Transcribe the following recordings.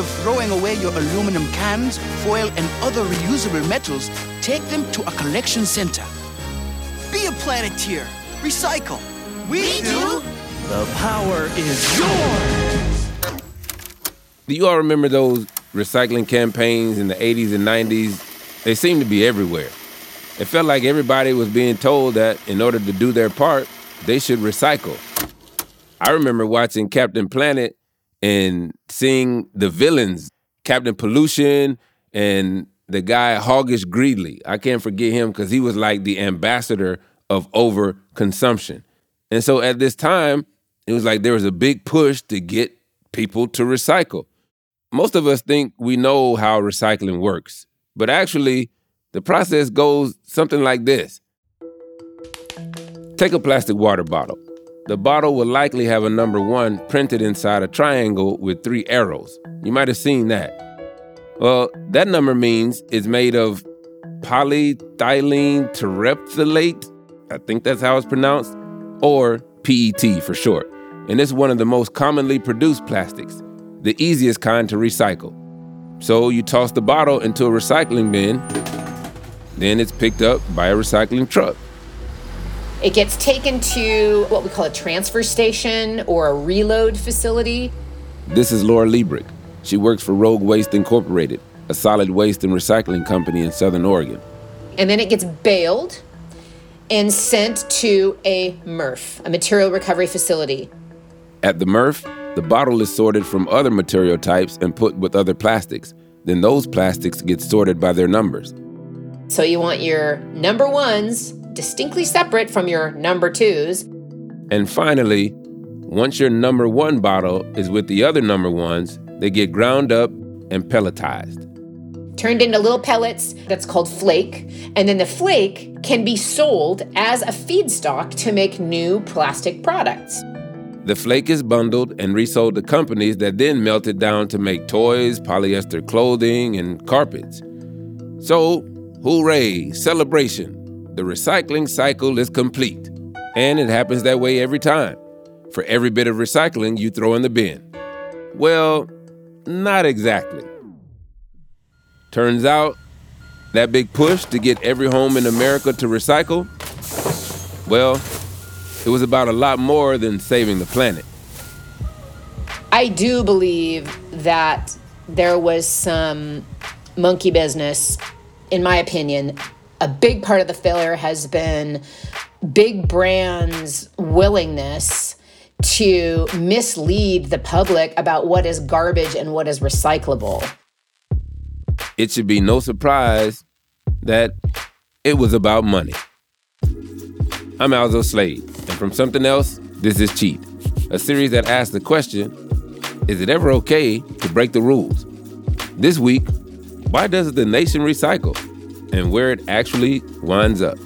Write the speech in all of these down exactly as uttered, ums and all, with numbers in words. of throwing away your aluminum cans, foil, and other reusable metals, take them to a collection center. Be a planeteer. Recycle. We, we do. The power is yours. Do you all remember those recycling campaigns in the eighties and nineties? They seemed to be everywhere. It felt like everybody was being told that in order to do their part, they should recycle. I remember watching Captain Planet and seeing the villains, Captain Pollution and the guy Hoggish Greedley. I can't forget him because he was like the ambassador of overconsumption. And so at this time, it was like there was a big push to get people to recycle. Most of us think we know how recycling works, but actually the process goes something like this. Take a plastic water bottle. The bottle will likely have a number one printed inside a triangle with three arrows. You might have seen that. Well, that number means it's made of polyethylene terephthalate, I think that's how it's pronounced, or P E T for short. And it's one of the most commonly produced plastics, the easiest kind to recycle. So you toss the bottle into a recycling bin, then it's picked up by a recycling truck. It gets taken to what we call a transfer station or a reload facility. This is Laura Liebrich. She works for Rogue Waste Incorporated, a solid waste and recycling company in Southern Oregon. And then it gets baled and sent to a M R F, a material recovery facility. At the M R F, the bottle is sorted from other material types and put with other plastics. Then those plastics get sorted by their numbers. So you want your number ones distinctly separate from your number twos. And finally, once your number one bottle is with the other number ones, they get ground up and pelletized. Turned into little pellets, that's called flake. And then the flake can be sold as a feedstock to make new plastic products. The flake is bundled and resold to companies that then melt it down to make toys, polyester clothing, and carpets. So, hooray, celebration. The recycling cycle is complete, and it happens that way every time. For every bit of recycling you throw in the bin. Well, not exactly. Turns out, that big push to get every home in America to recycle, well, it was about a lot more than saving the planet. I do believe that there was some monkey business, in my opinion. A big part of the failure has been big brands' willingness to mislead the public about what is garbage and what is recyclable. It should be no surprise that it was about money. I'm Alzo Slade, and from Something Else, this is Cheat, a series that asks the question, is it ever okay to break the rules? This week, why does the nation recycle? And where it actually winds up.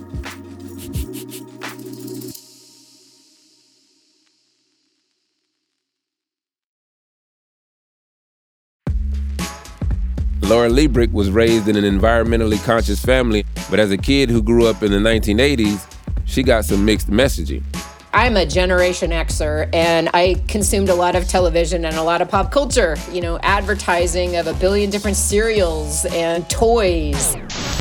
Laura Liebrich was raised in an environmentally conscious family, but as a kid who grew up in the nineteen eighties, she got some mixed messaging. I'm a Generation Xer, and I consumed a lot of television and a lot of pop culture, you know, advertising of a billion different cereals and toys.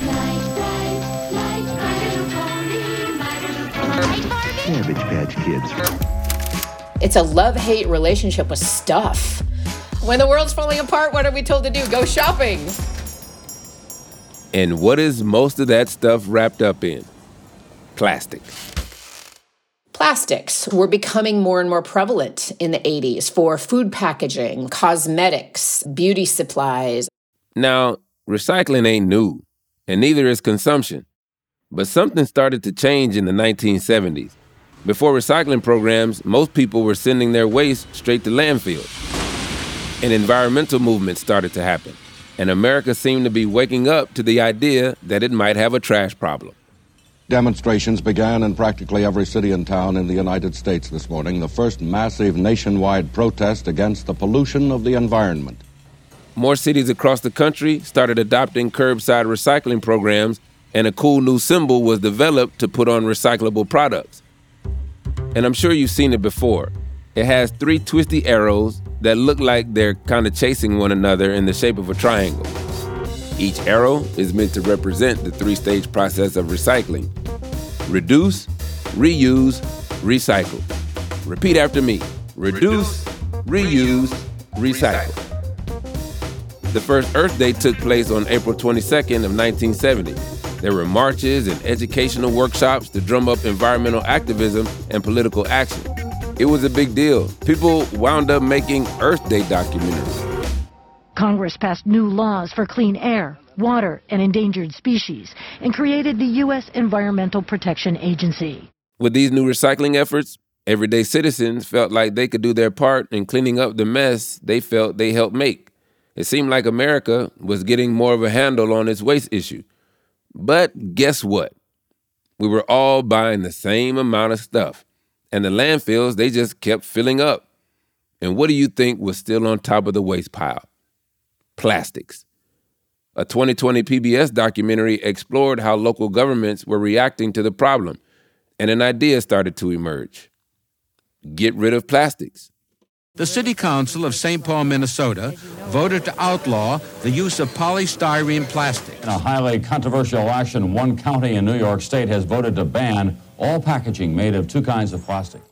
Light, bright, light, my little pony, my little pony. Cabbage Patch Kids. It's a love-hate relationship with stuff. When the world's falling apart, what are we told to do? Go shopping. And what is most of that stuff wrapped up in? Plastic. Plastics were becoming more and more prevalent in the eighties for food packaging, cosmetics, beauty supplies. Now, recycling ain't new. And neither is consumption. But something started to change in the nineteen seventies. Before recycling programs, most people were sending their waste straight to landfills. An environmental movement started to happen, and America seemed to be waking up to the idea that it might have a trash problem. Demonstrations began in practically every city and town in the United States this morning, the first massive nationwide protest against the pollution of the environment. More cities across the country started adopting curbside recycling programs, and a cool new symbol was developed to put on recyclable products. And I'm sure you've seen it before. It has three twisty arrows that look like they're kind of chasing one another in the shape of a triangle. Each arrow is meant to represent the three-stage process of recycling. Reduce, reuse, recycle. Repeat after me. Reduce, reuse, recycle. The first Earth Day took place on April twenty-second of nineteen seventy. There were marches and educational workshops to drum up environmental activism and political action. It was a big deal. People wound up making Earth Day documentaries. Congress passed new laws for clean air, water, and endangered species, and created the U S Environmental Protection Agency. With these new recycling efforts, everyday citizens felt like they could do their part in cleaning up the mess they felt they helped make. It seemed like America was getting more of a handle on its waste issue. But guess what? We were all buying the same amount of stuff. And the landfills, they just kept filling up. And what do you think was still on top of the waste pile? Plastics. A twenty twenty P B S documentary explored how local governments were reacting to the problem, and an idea started to emerge. Get rid of plastics. The City Council of Saint Paul, Minnesota, voted to outlaw the use of polystyrene plastic. In a highly controversial action, one county in New York State has voted to ban all packaging made of two kinds of plastic.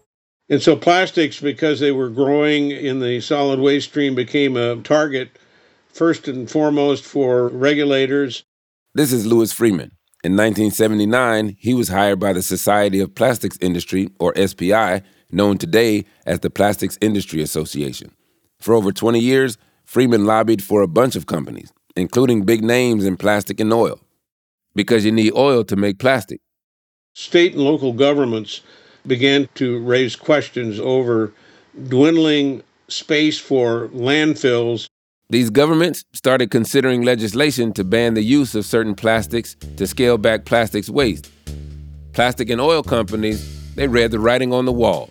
And so plastics, because they were growing in the solid waste stream, became a target, first and foremost for regulators. This is Lewis Freeman. In nineteen seventy-nine, he was hired by the Society of Plastics Industry, or S P I, known today as the Plastics Industry Association. For over twenty years, Freeman lobbied for a bunch of companies, including big names in plastic and oil, because you need oil to make plastic. State and local governments began to raise questions over dwindling space for landfills. These governments started considering legislation to ban the use of certain plastics to scale back plastics waste. Plastic and oil companies, they read the writing on the wall.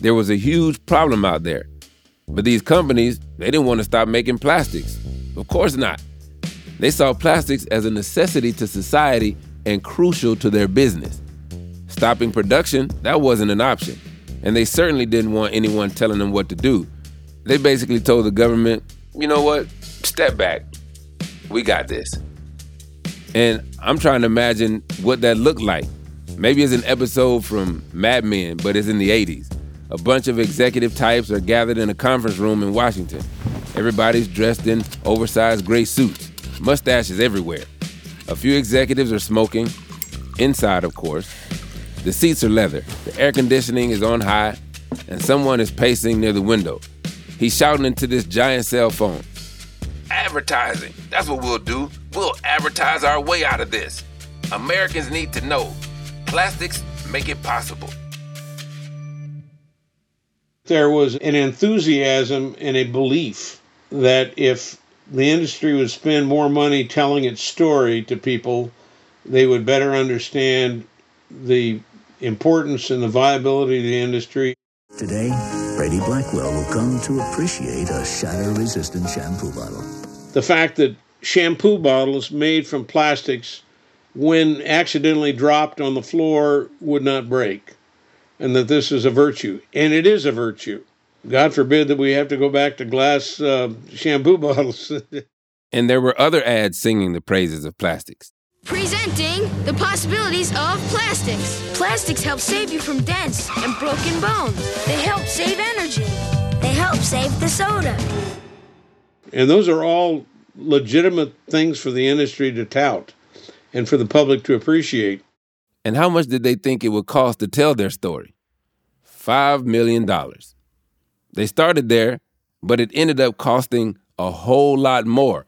There was a huge problem out there, but these companies, they didn't want to stop making plastics. Of course not. They saw plastics as a necessity to society and crucial to their business. Stopping production, that wasn't an option. And they certainly didn't want anyone telling them what to do. They basically told the government, you know what, step back. We got this. And I'm trying to imagine what that looked like. Maybe it's an episode from Mad Men, but it's in the eighties. A bunch of executive types are gathered in a conference room in Washington. Everybody's dressed in oversized gray suits, mustaches everywhere. A few executives are smoking, inside of course. The seats are leather, the air conditioning is on high, and someone is pacing near the window. He's shouting into this giant cell phone. Advertising, that's what we'll do. We'll advertise our way out of this. Americans need to know. Plastics make it possible. There was an enthusiasm and a belief that if the industry would spend more money telling its story to people, they would better understand the importance and the viability of the industry. Today, Brady Blackwell will come to appreciate a shatter-resistant shampoo bottle. The fact that shampoo bottles made from plastics, when accidentally dropped on the floor, would not break, and that this is a virtue, and it is a virtue. God forbid that we have to go back to glass uh, shampoo bottles. And there were other ads singing the praises of plastics. Presenting the possibilities of plastics. Plastics help save you from dents and broken bones. They help save energy. They help save the soda. And those are all legitimate things for the industry to tout and for the public to appreciate. And how much did they think it would cost to tell their story? Five million dollars. They started there, but it ended up costing a whole lot more.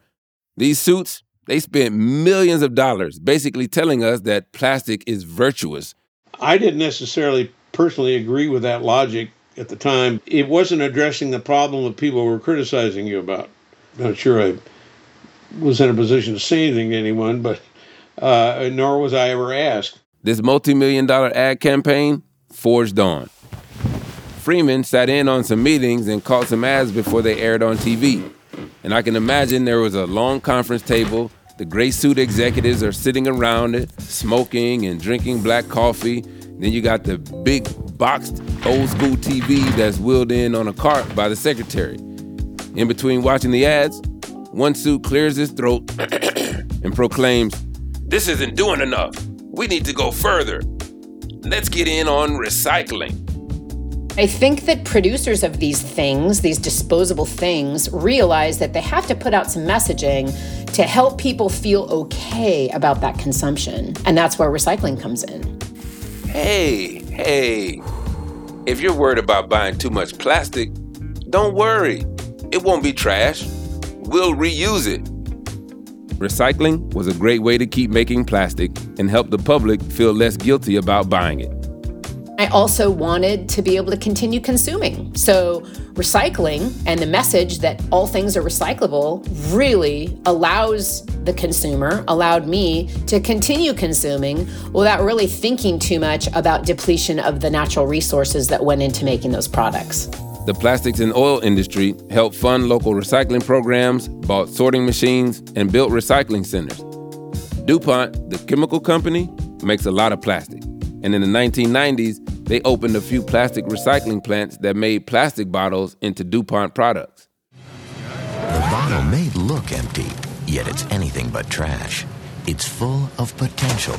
These suits, they spent millions of dollars basically telling us that plastic is virtuous. I didn't necessarily personally agree with that logic at the time. It wasn't addressing the problem that people were criticizing you about. I'm not sure I was in a position to say anything to anyone, but uh, nor was I ever asked. This multi-million dollar ad campaign forged on. Freeman sat in on some meetings and caught some ads before they aired on T V. And I can imagine there was a long conference table. The gray suit executives are sitting around it, smoking and drinking black coffee. Then you got the big boxed old school T V that's wheeled in on a cart by the secretary. In between watching the ads, one suit clears his throat and proclaims, "This isn't doing enough. We need to go further. Let's get in on recycling." I think that producers of these things, these disposable things, realize that they have to put out some messaging to help people feel okay about that consumption. And that's where recycling comes in. Hey, hey, if you're worried about buying too much plastic, don't worry. It won't be trash. We'll reuse it. Recycling was a great way to keep making plastic and help the public feel less guilty about buying it. I also wanted to be able to continue consuming. So recycling and the message that all things are recyclable really allows the consumer, allowed me to continue consuming without really thinking too much about depletion of the natural resources that went into making those products. The plastics and oil industry helped fund local recycling programs, bought sorting machines, and built recycling centers. DuPont, the chemical company, makes a lot of plastic. And in the nineteen nineties, they opened a few plastic recycling plants that made plastic bottles into DuPont products. The bottle may look empty, yet it's anything but trash. It's full of potential.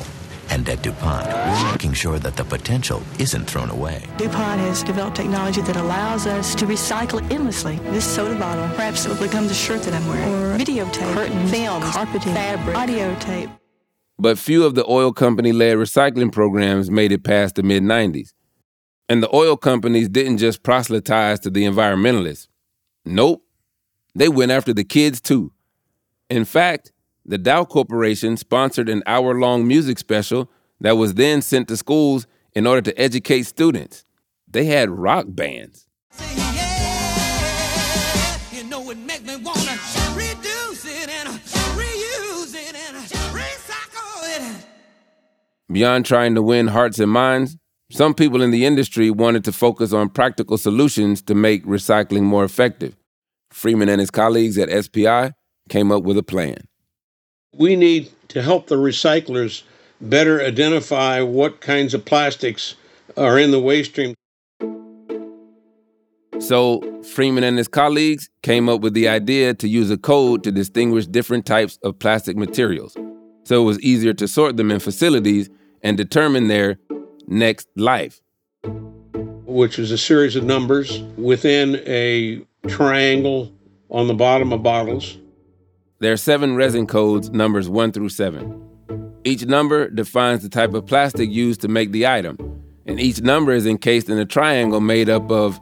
And at DuPont, we're making sure that the potential isn't thrown away. DuPont has developed technology that allows us to recycle endlessly. This soda bottle perhaps it will become the shirt that I'm wearing. Or videotape, curtains, films, carpeting, fabric, audio tape. But few of the oil company-led recycling programs made it past the mid-nineties. And the oil companies didn't just proselytize to the environmentalists. Nope. They went after the kids, too. In fact, the Dow Corporation sponsored an hour-long music special that was then sent to schools in order to educate students. They had rock bands. Beyond trying to win hearts and minds, some people in the industry wanted to focus on practical solutions to make recycling more effective. Freeman and his colleagues at S P I came up with a plan. We need to help the recyclers better identify what kinds of plastics are in the waste stream. So Freeman and his colleagues came up with the idea to use a code to distinguish different types of plastic materials, so it was easier to sort them in facilities and determine their next life. Which is a series of numbers within a triangle on the bottom of bottles. There are seven resin codes, numbers one through seven. Each number defines the type of plastic used to make the item, and each number is encased in a triangle made up of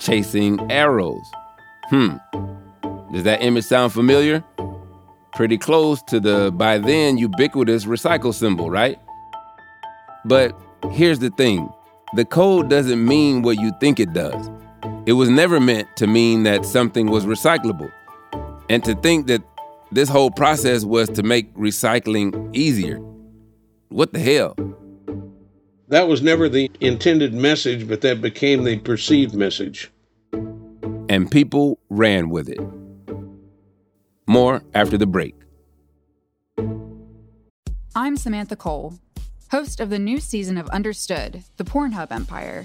chasing arrows. Hmm. Does that image sound familiar? Pretty close to the, by then, ubiquitous recycle symbol, right? But here's the thing. The code doesn't mean what you think it does. It was never meant to mean that something was recyclable. And to think that this whole process was to make recycling easier. What the hell? That was never the intended message, but that became the perceived message. And people ran with it. More after the break. I'm Samantha Cole, host of the new season of Understood, the Pornhub Empire.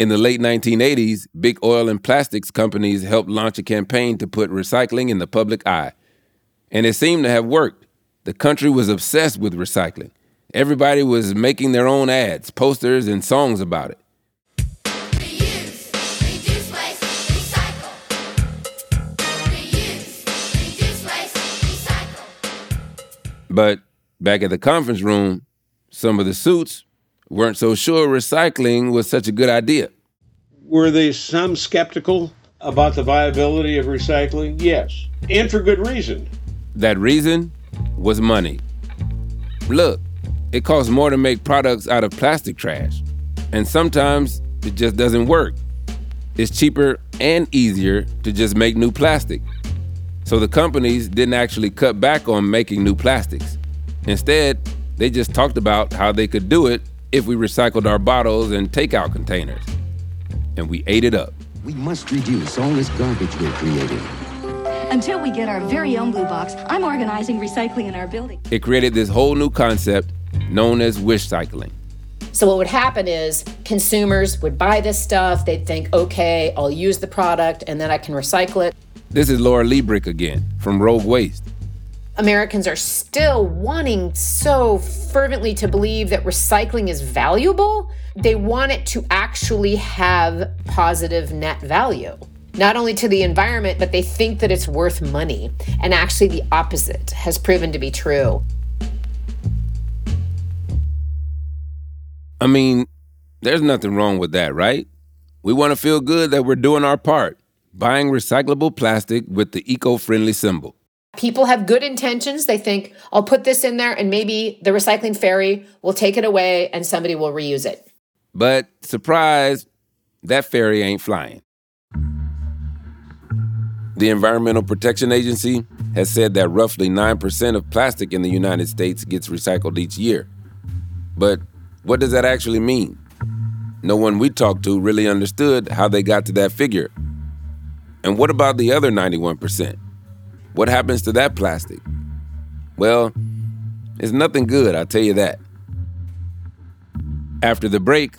In the late nineteen eighties, big oil and plastics companies helped launch a campaign to put recycling in the public eye. And it seemed to have worked. The country was obsessed with recycling. Everybody was making their own ads, posters, and songs about it. Reuse, But back at the conference room, some of the suits weren't so sure recycling was such a good idea. Were they some skeptical about the viability of recycling? Yes, and for good reason. That reason was money. Look, it costs more to make products out of plastic trash, and sometimes it just doesn't work. It's cheaper and easier to just make new plastic. So the companies didn't actually cut back on making new plastics. Instead, they just talked about how they could do it if we recycled our bottles and takeout containers. And we ate it up. We must reduce all this garbage we're creating. Until we get our very own blue box, I'm organizing recycling in our building. It created this whole new concept known as wish cycling. So what would happen is consumers would buy this stuff. They'd think, okay, I'll use the product and then I can recycle it. This is Laura Liebrich again from Rogue Waste. Americans are still wanting so fervently to believe that recycling is valuable. They want it to actually have positive net value, not only to the environment, but they think that it's worth money. And actually the opposite has proven to be true. I mean, there's nothing wrong with that, right? We want to feel good that we're doing our part, buying recyclable plastic with the eco-friendly symbol. People have good intentions. They think, I'll put this in there and maybe the recycling fairy will take it away and somebody will reuse it. But surprise, that fairy ain't flying. The Environmental Protection Agency has said that roughly nine percent of plastic in the United States gets recycled each year. But what does that actually mean? No one we talked to really understood how they got to that figure. And what about the other ninety-one percent? What happens to that plastic? Well, it's nothing good, I'll tell you that. After the break,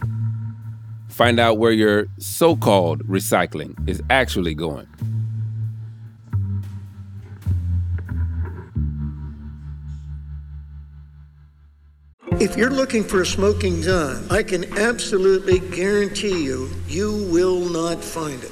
find out where your so-called recycling is actually going. If you're looking for a smoking gun, I can absolutely guarantee you, you will not find it.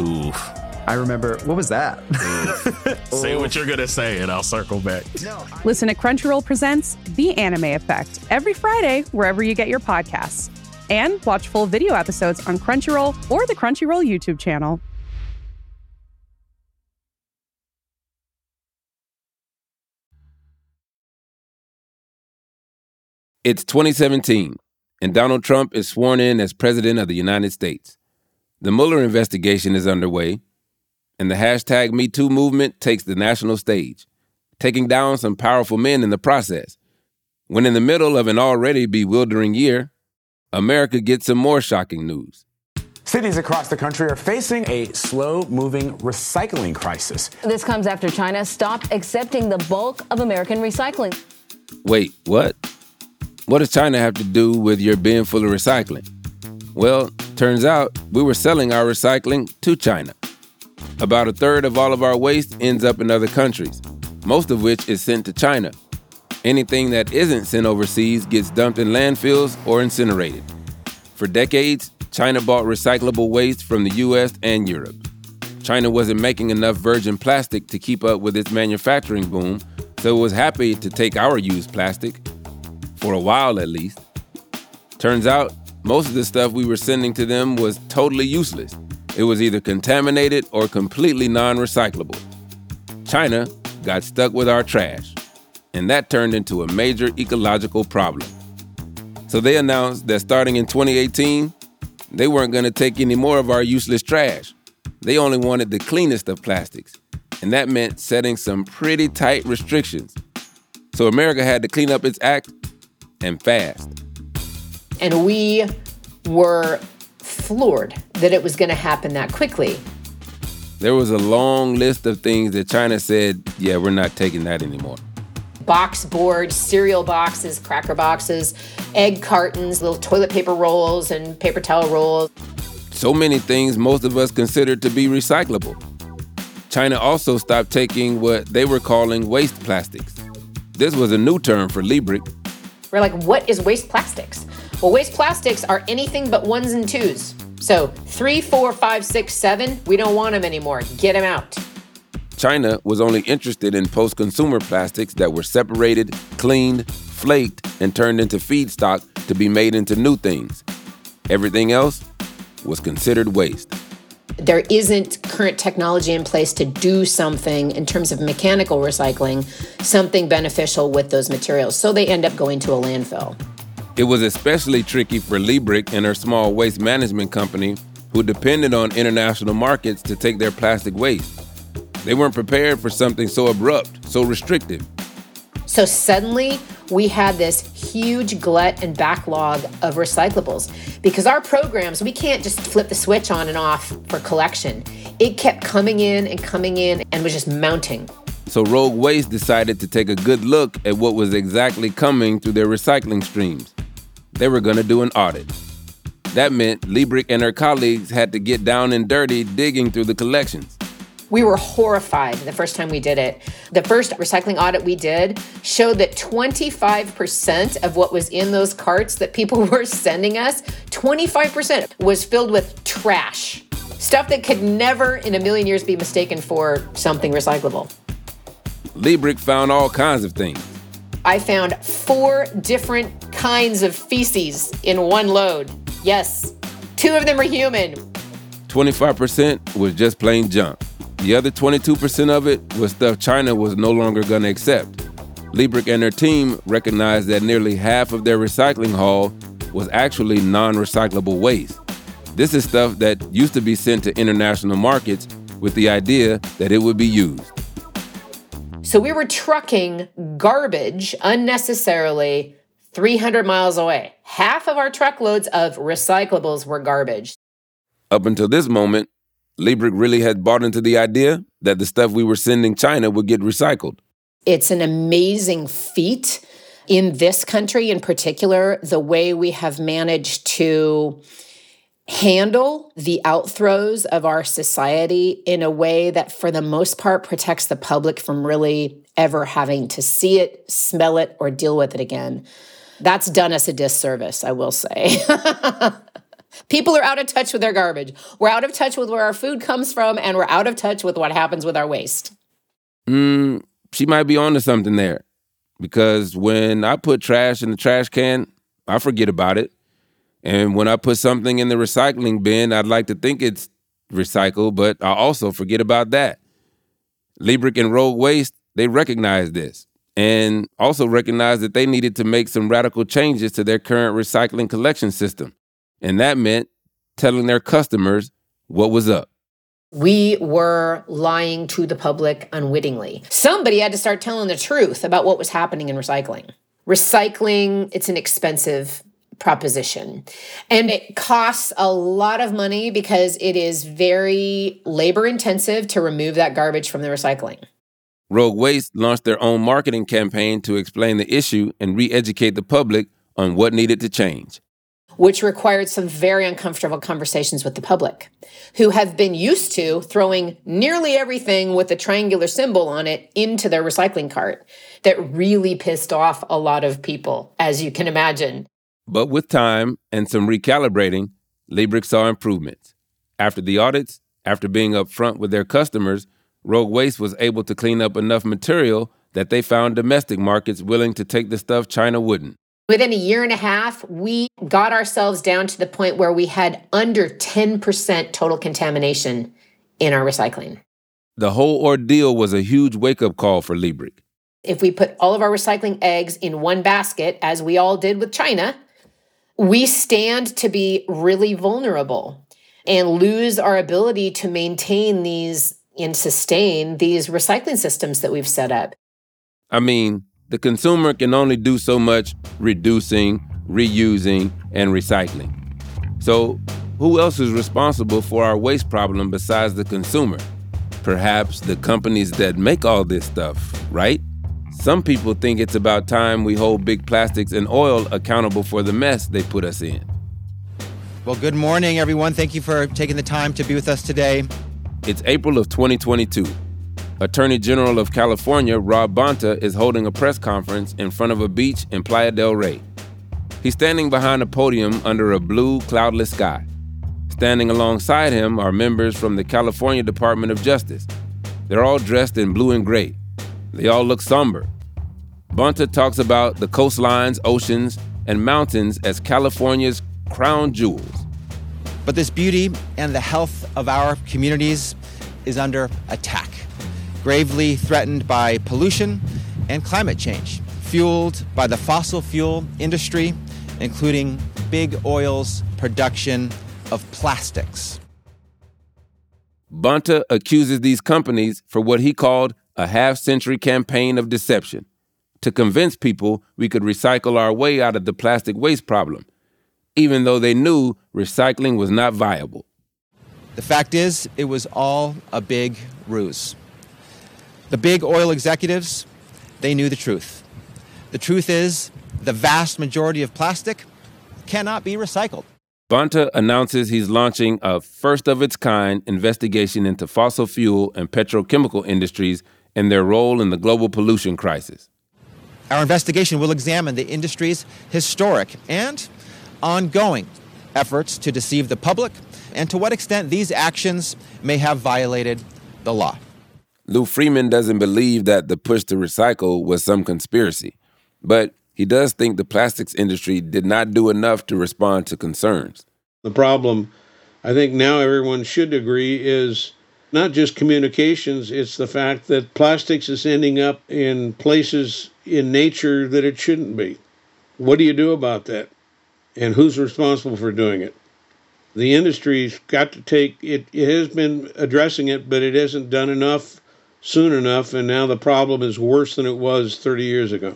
Oof. I remember, what was that? Say what you're going to say and I'll circle back. No, I- Listen to Crunchyroll Presents The Anime Effect every Friday, wherever you get your podcasts. And watch full video episodes on Crunchyroll or the Crunchyroll YouTube channel. It's twenty seventeen, and Donald Trump is sworn in as President of the United States. The Mueller investigation is underway, and the hashtag Me Too movement takes the national stage, taking down some powerful men in the process. When in the middle of an already bewildering year, America gets some more shocking news. Cities across the country are facing a slow-moving recycling crisis. This comes after China stopped accepting the bulk of American recycling. Wait, what? What does China have to do with your bin full of recycling? Well, turns out we were selling our recycling to China. About a third of all of our waste ends up in other countries, most of which is sent to China. Anything that isn't sent overseas gets dumped in landfills or incinerated. For decades, China bought recyclable waste from the U S and Europe. China wasn't making enough virgin plastic to keep up with its manufacturing boom, so it was happy to take our used plastic, for a while at least. Turns out, most of the stuff we were sending to them was totally useless. It was either contaminated or completely non-recyclable. China got stuck with our trash. and that turned into a major ecological problem. So they announced that starting in twenty eighteen, they weren't going to take any more of our useless trash. They only wanted the cleanest of plastics, and that meant setting some pretty tight restrictions. So America had to clean up its act, and fast. And we were floored that it was going to happen that quickly. There was a long list of things that China said, yeah, we're not taking that anymore. Box boards, cereal boxes, cracker boxes, egg cartons, little toilet paper rolls and paper towel rolls. So many things most of us considered to be recyclable. China also stopped taking what they were calling waste plastics. This was a new term for Liebrich. We're like, what is waste plastics? Well, waste plastics are anything but ones and twos. So three, four, five, six, seven, we don't want them anymore. Get them out. China was only interested in post-consumer plastics that were separated, cleaned, flaked, and turned into feedstock to be made into new things. Everything else was considered waste. There isn't current technology in place to do something in terms of mechanical recycling, something beneficial with those materials. So they end up going to a landfill. It was especially tricky for Liebrich and her small waste management company, who depended on international markets to take their plastic waste. They weren't prepared for something so abrupt, so restrictive. So suddenly, we had this huge glut and backlog of recyclables. Because our programs, we can't just flip the switch on and off for collection. It kept coming in and coming in and was just mounting. So Rogue Waste decided to take a good look at what was exactly coming through their recycling streams. They were going to do an audit. That meant Liebrich and her colleagues had to get down and dirty digging through the collections. We were horrified the first time we did it. The first recycling audit we did showed that twenty-five percent of what was in those carts that people were sending us, twenty-five percent was filled with trash. Stuff that could never in a million years be mistaken for something recyclable. Liebrich found all kinds of things. I found four different kinds of feces in one load. Yes, two of them are human. twenty-five percent was just plain junk. The other twenty-two percent of it was stuff China was no longer going to accept. Liebrich and her team recognized that nearly half of their recycling haul was actually non-recyclable waste. This is stuff that used to be sent to international markets with the idea that it would be used. So we were trucking garbage unnecessarily three hundred miles away. Half of our truckloads of recyclables were garbage. Up until this moment, Liebrich really had bought into the idea that the stuff we were sending China would get recycled. It's an amazing feat in this country in particular, the way we have managed to handle the outthrows of our society in a way that for the most part protects the public from really ever having to see it, smell it, or deal with it again. That's done us a disservice, I will say. People are out of touch with their garbage. We're out of touch with where our food comes from, and we're out of touch with what happens with our waste. Mm, she might be onto something there. Because when I put trash in the trash can, I forget about it. And when I put something in the recycling bin, I'd like to think it's recycled, but I also forget about that. Liebrich and Rogue Waste, they recognized this and also recognized that they needed to make some radical changes to their current recycling collection system. And that meant telling their customers what was up. We were lying to the public unwittingly. Somebody had to start telling the truth about what was happening in recycling. Recycling, it's an expensive proposition. And it costs a lot of money because it is very labor intensive to remove that garbage from the recycling. Rogue Waste launched their own marketing campaign to explain the issue and re-educate the public on what needed to change. Which required some very uncomfortable conversations with the public, who have been used to throwing nearly everything with a triangular symbol on it into their recycling cart. That really pissed off a lot of people, as you can imagine. But with time and some recalibrating, Liebrich saw improvements. After the audits, after being upfront with their customers, Rogue Waste was able to clean up enough material that they found domestic markets willing to take the stuff China wouldn't. Within a year and a half, we got ourselves down to the point where we had under ten percent total contamination in our recycling. The whole ordeal was a huge wake-up call for Liebrich. If we put all of our recycling eggs in one basket, as we all did with China, we stand to be really vulnerable and lose our ability to maintain these and sustain these recycling systems that we've set up. I mean, the consumer can only do so much reducing, reusing, and recycling. So who else is responsible for our waste problem besides the consumer? Perhaps the companies that make all this stuff, right? Some people think it's about time we hold big plastics and oil accountable for the mess they put us in. Well, good morning, everyone. Thank you for taking the time to be with us today. It's April of twenty twenty-two. Attorney General of California, Rob Bonta, is holding a press conference in front of a beach in Playa del Rey. He's standing behind a podium under a blue, cloudless sky. Standing alongside him are members from the California Department of Justice. They're all dressed in blue and gray. They all look somber. Bonta talks about the coastlines, oceans, and mountains as California's crown jewels. But this beauty and the health of our communities is under attack, gravely threatened by pollution and climate change, fueled by the fossil fuel industry, including big oil's production of plastics. Bonta accuses these companies for what he called a half-century campaign of deception to convince people we could recycle our way out of the plastic waste problem, even though they knew recycling was not viable. The fact is, it was all a big ruse. The big oil executives, they knew the truth. The truth is, the vast majority of plastic cannot be recycled. Bonta announces he's launching a first-of-its-kind investigation into fossil fuel and petrochemical industries and their role in the global pollution crisis. Our investigation will examine the industry's historic and ongoing efforts to deceive the public and to what extent these actions may have violated the law. Lou Freeman doesn't believe that the push to recycle was some conspiracy, but he does think the plastics industry did not do enough to respond to concerns. The problem, I think now everyone should agree, is not just communications, it's the fact that plastics is ending up in places in nature that it shouldn't be. What do you do about that? And who's responsible for doing it? The industry's got to take, it, it has been addressing it, but it hasn't done enough soon enough, and now the problem is worse than it was thirty years ago.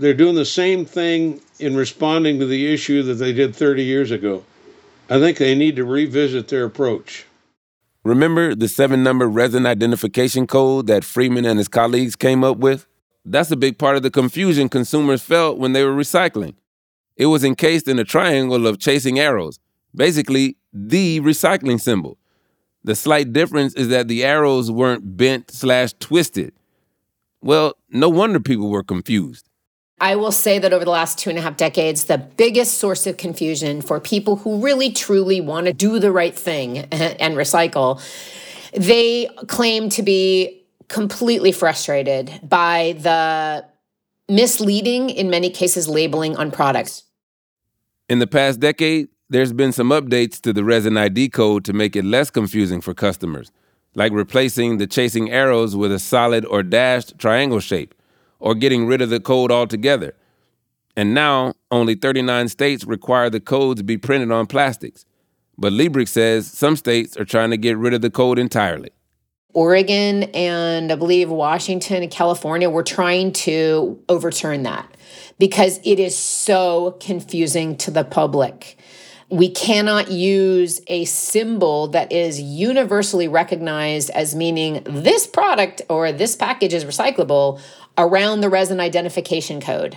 They're doing the same thing in responding to the issue that they did thirty years ago. I think they need to revisit their approach. Remember the seven-number resin identification code that Freeman and his colleagues came up with? That's a big part of the confusion consumers felt when they were recycling. It was encased in a triangle of chasing arrows, basically the recycling symbol. The slight difference is that the arrows weren't bent slash twisted. Well, no wonder people were confused. I will say that over the last two and a half decades, the biggest source of confusion for people who really truly want to do the right thing and recycle, they claim to be completely frustrated by the misleading, in many cases, labeling on products. In the past decade, there's been some updates to the resin I D code to make it less confusing for customers, like replacing the chasing arrows with a solid or dashed triangle shape, or getting rid of the code altogether. And now, only thirty-nine states require the codes be printed on plastics. But Liebrich says some states are trying to get rid of the code entirely. Oregon and I believe Washington and California were trying to overturn that because it is so confusing to the public. We cannot use a symbol that is universally recognized as meaning this product or this package is recyclable around the resin identification code.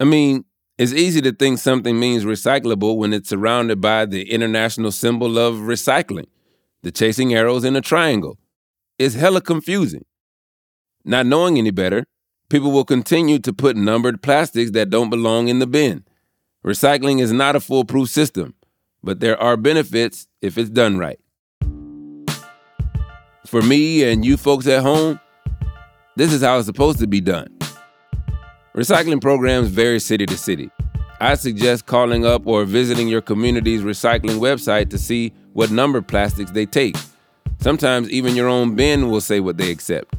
I mean, it's easy to think something means recyclable when it's surrounded by the international symbol of recycling, the chasing arrows in a triangle. It's hella confusing. Not knowing any better, people will continue to put numbered plastics that don't belong in the bin. Recycling is not a foolproof system, but there are benefits if it's done right. For me and you folks at home, this is how it's supposed to be done. Recycling programs vary city to city. I suggest calling up or visiting your community's recycling website to see what number plastics they take. Sometimes even your own bin will say what they accept.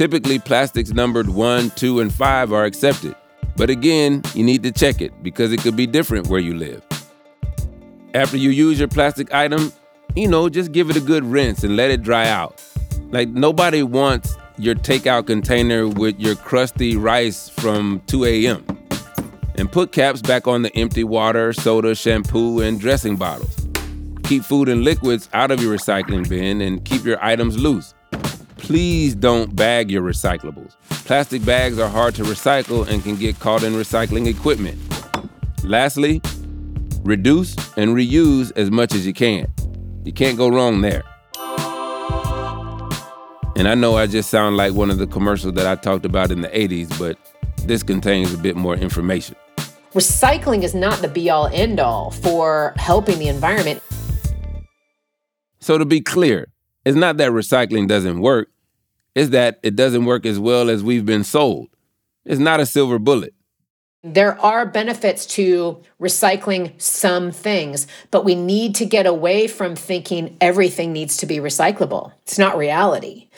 Typically, plastics numbered one, two, and five are accepted. But again, you need to check it because it could be different where you live. After you use your plastic item, you know, just give it a good rinse and let it dry out. Like, nobody wants your takeout container with your crusty rice from two a.m. And put caps back on the empty water, soda, shampoo, and dressing bottles. Keep food and liquids out of your recycling bin and keep your items loose. Please don't bag your recyclables. Plastic bags are hard to recycle and can get caught in recycling equipment. Lastly, reduce and reuse as much as you can. You can't go wrong there. And I know I just sound like one of the commercials that I talked about in the eighties, but this contains a bit more information. Recycling is not the be-all, end-all for helping the environment. So to be clear, it's not that recycling doesn't work. It's that it doesn't work as well as we've been sold. It's not a silver bullet. There are benefits to recycling some things, but we need to get away from thinking everything needs to be recyclable. It's not reality.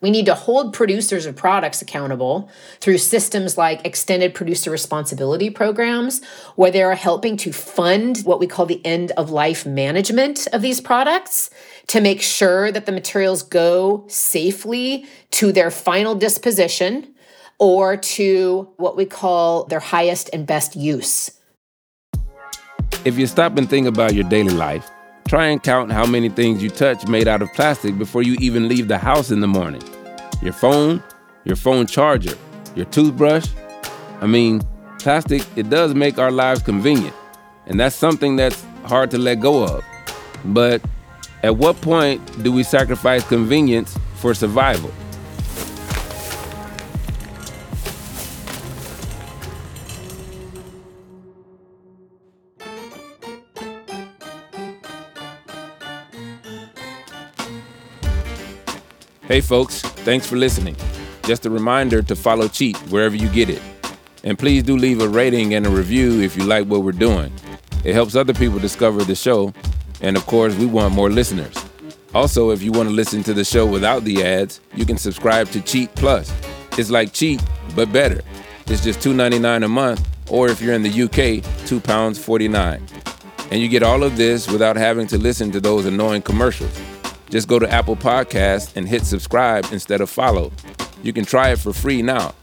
We need to hold producers of products accountable through systems like extended producer responsibility programs, where they are helping to fund what we call the end of life management of these products to make sure that the materials go safely to their final disposition or to what we call their highest and best use. If you stop and think about your daily life, try and count how many things you touch made out of plastic before you even leave the house in the morning. Your phone, your phone charger, your toothbrush. I mean, plastic, it does make our lives convenient. And that's something that's hard to let go of. But at what point do we sacrifice convenience for survival? Hey folks, thanks for listening. Just a reminder to follow Cheat wherever you get it. And please do leave a rating and a review if you like what we're doing. It helps other people discover the show. And of course, we want more listeners. Also, if you want to listen to the show without the ads, you can subscribe to Cheat Plus. It's like Cheat, but better. It's just two dollars and ninety-nine cents a month, or if you're in the U K, two pounds forty-nine. And you get all of this without having to listen to those annoying commercials. Just go to Apple Podcasts and hit subscribe instead of follow. You can try it for free now.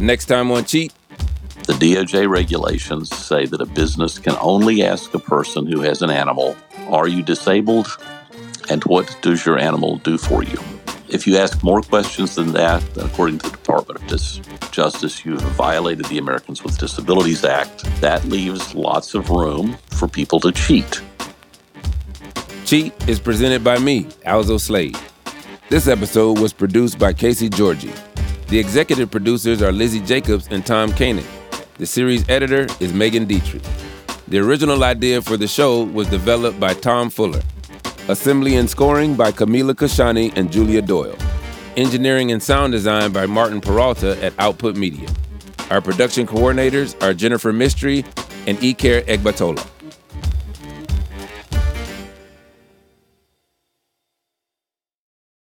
Next time on Cheat. The D O J regulations say that a business can only ask a person who has an animal, are you disabled? And what does your animal do for you? If you ask more questions than that, then according to the Department of Justice, you have violated the Americans with Disabilities Act. That leaves lots of room for people to cheat. Cheat is presented by me, Alzo Slade. This episode was produced by Casey Georgie. The executive producers are Lizzie Jacobs and Tom Koenig. The series editor is Megan Dietrich. The original idea for the show was developed by Tom Fuller. Assembly and scoring by Camila Kashani and Julia Doyle. Engineering and sound design by Martin Peralta at Output Media. Our production coordinators are Jennifer Mistry and Iker Egbatola.